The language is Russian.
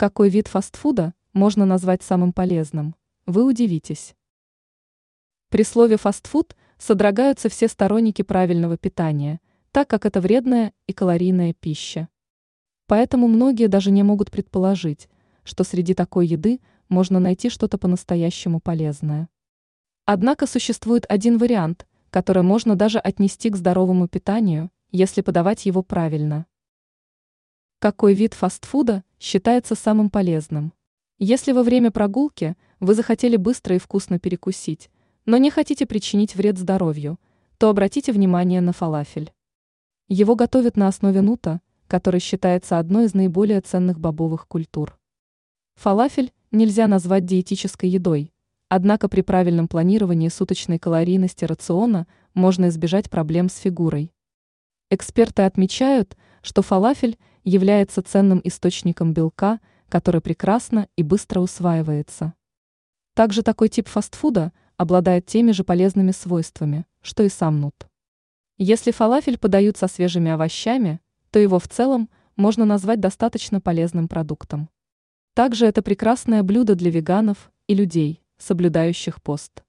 Какой вид фастфуда можно назвать самым полезным? Вы удивитесь. При слове «фастфуд» содрогаются все сторонники правильного питания, так как это вредная и калорийная пища. Поэтому многие даже не могут предположить, что среди такой еды можно найти что-то по-настоящему полезное. Однако существует один вариант, который можно даже отнести к здоровому питанию, если подавать его правильно. Какой вид фастфуда считается самым полезным? Если во время прогулки вы захотели быстро и вкусно перекусить, но не хотите причинить вред здоровью, то обратите внимание на фалафель. Его готовят на основе нута, который считается одной из наиболее ценных бобовых культур. Фалафель нельзя назвать диетической едой, однако при правильном планировании суточной калорийности рациона можно избежать проблем с фигурой. Эксперты отмечают, что фалафель является ценным источником белка, который прекрасно и быстро усваивается. Также такой тип фастфуда обладает теми же полезными свойствами, что и сам нут. Если фалафель подают со свежими овощами, то его в целом можно назвать достаточно полезным продуктом. Также это прекрасное блюдо для веганов и людей, соблюдающих пост.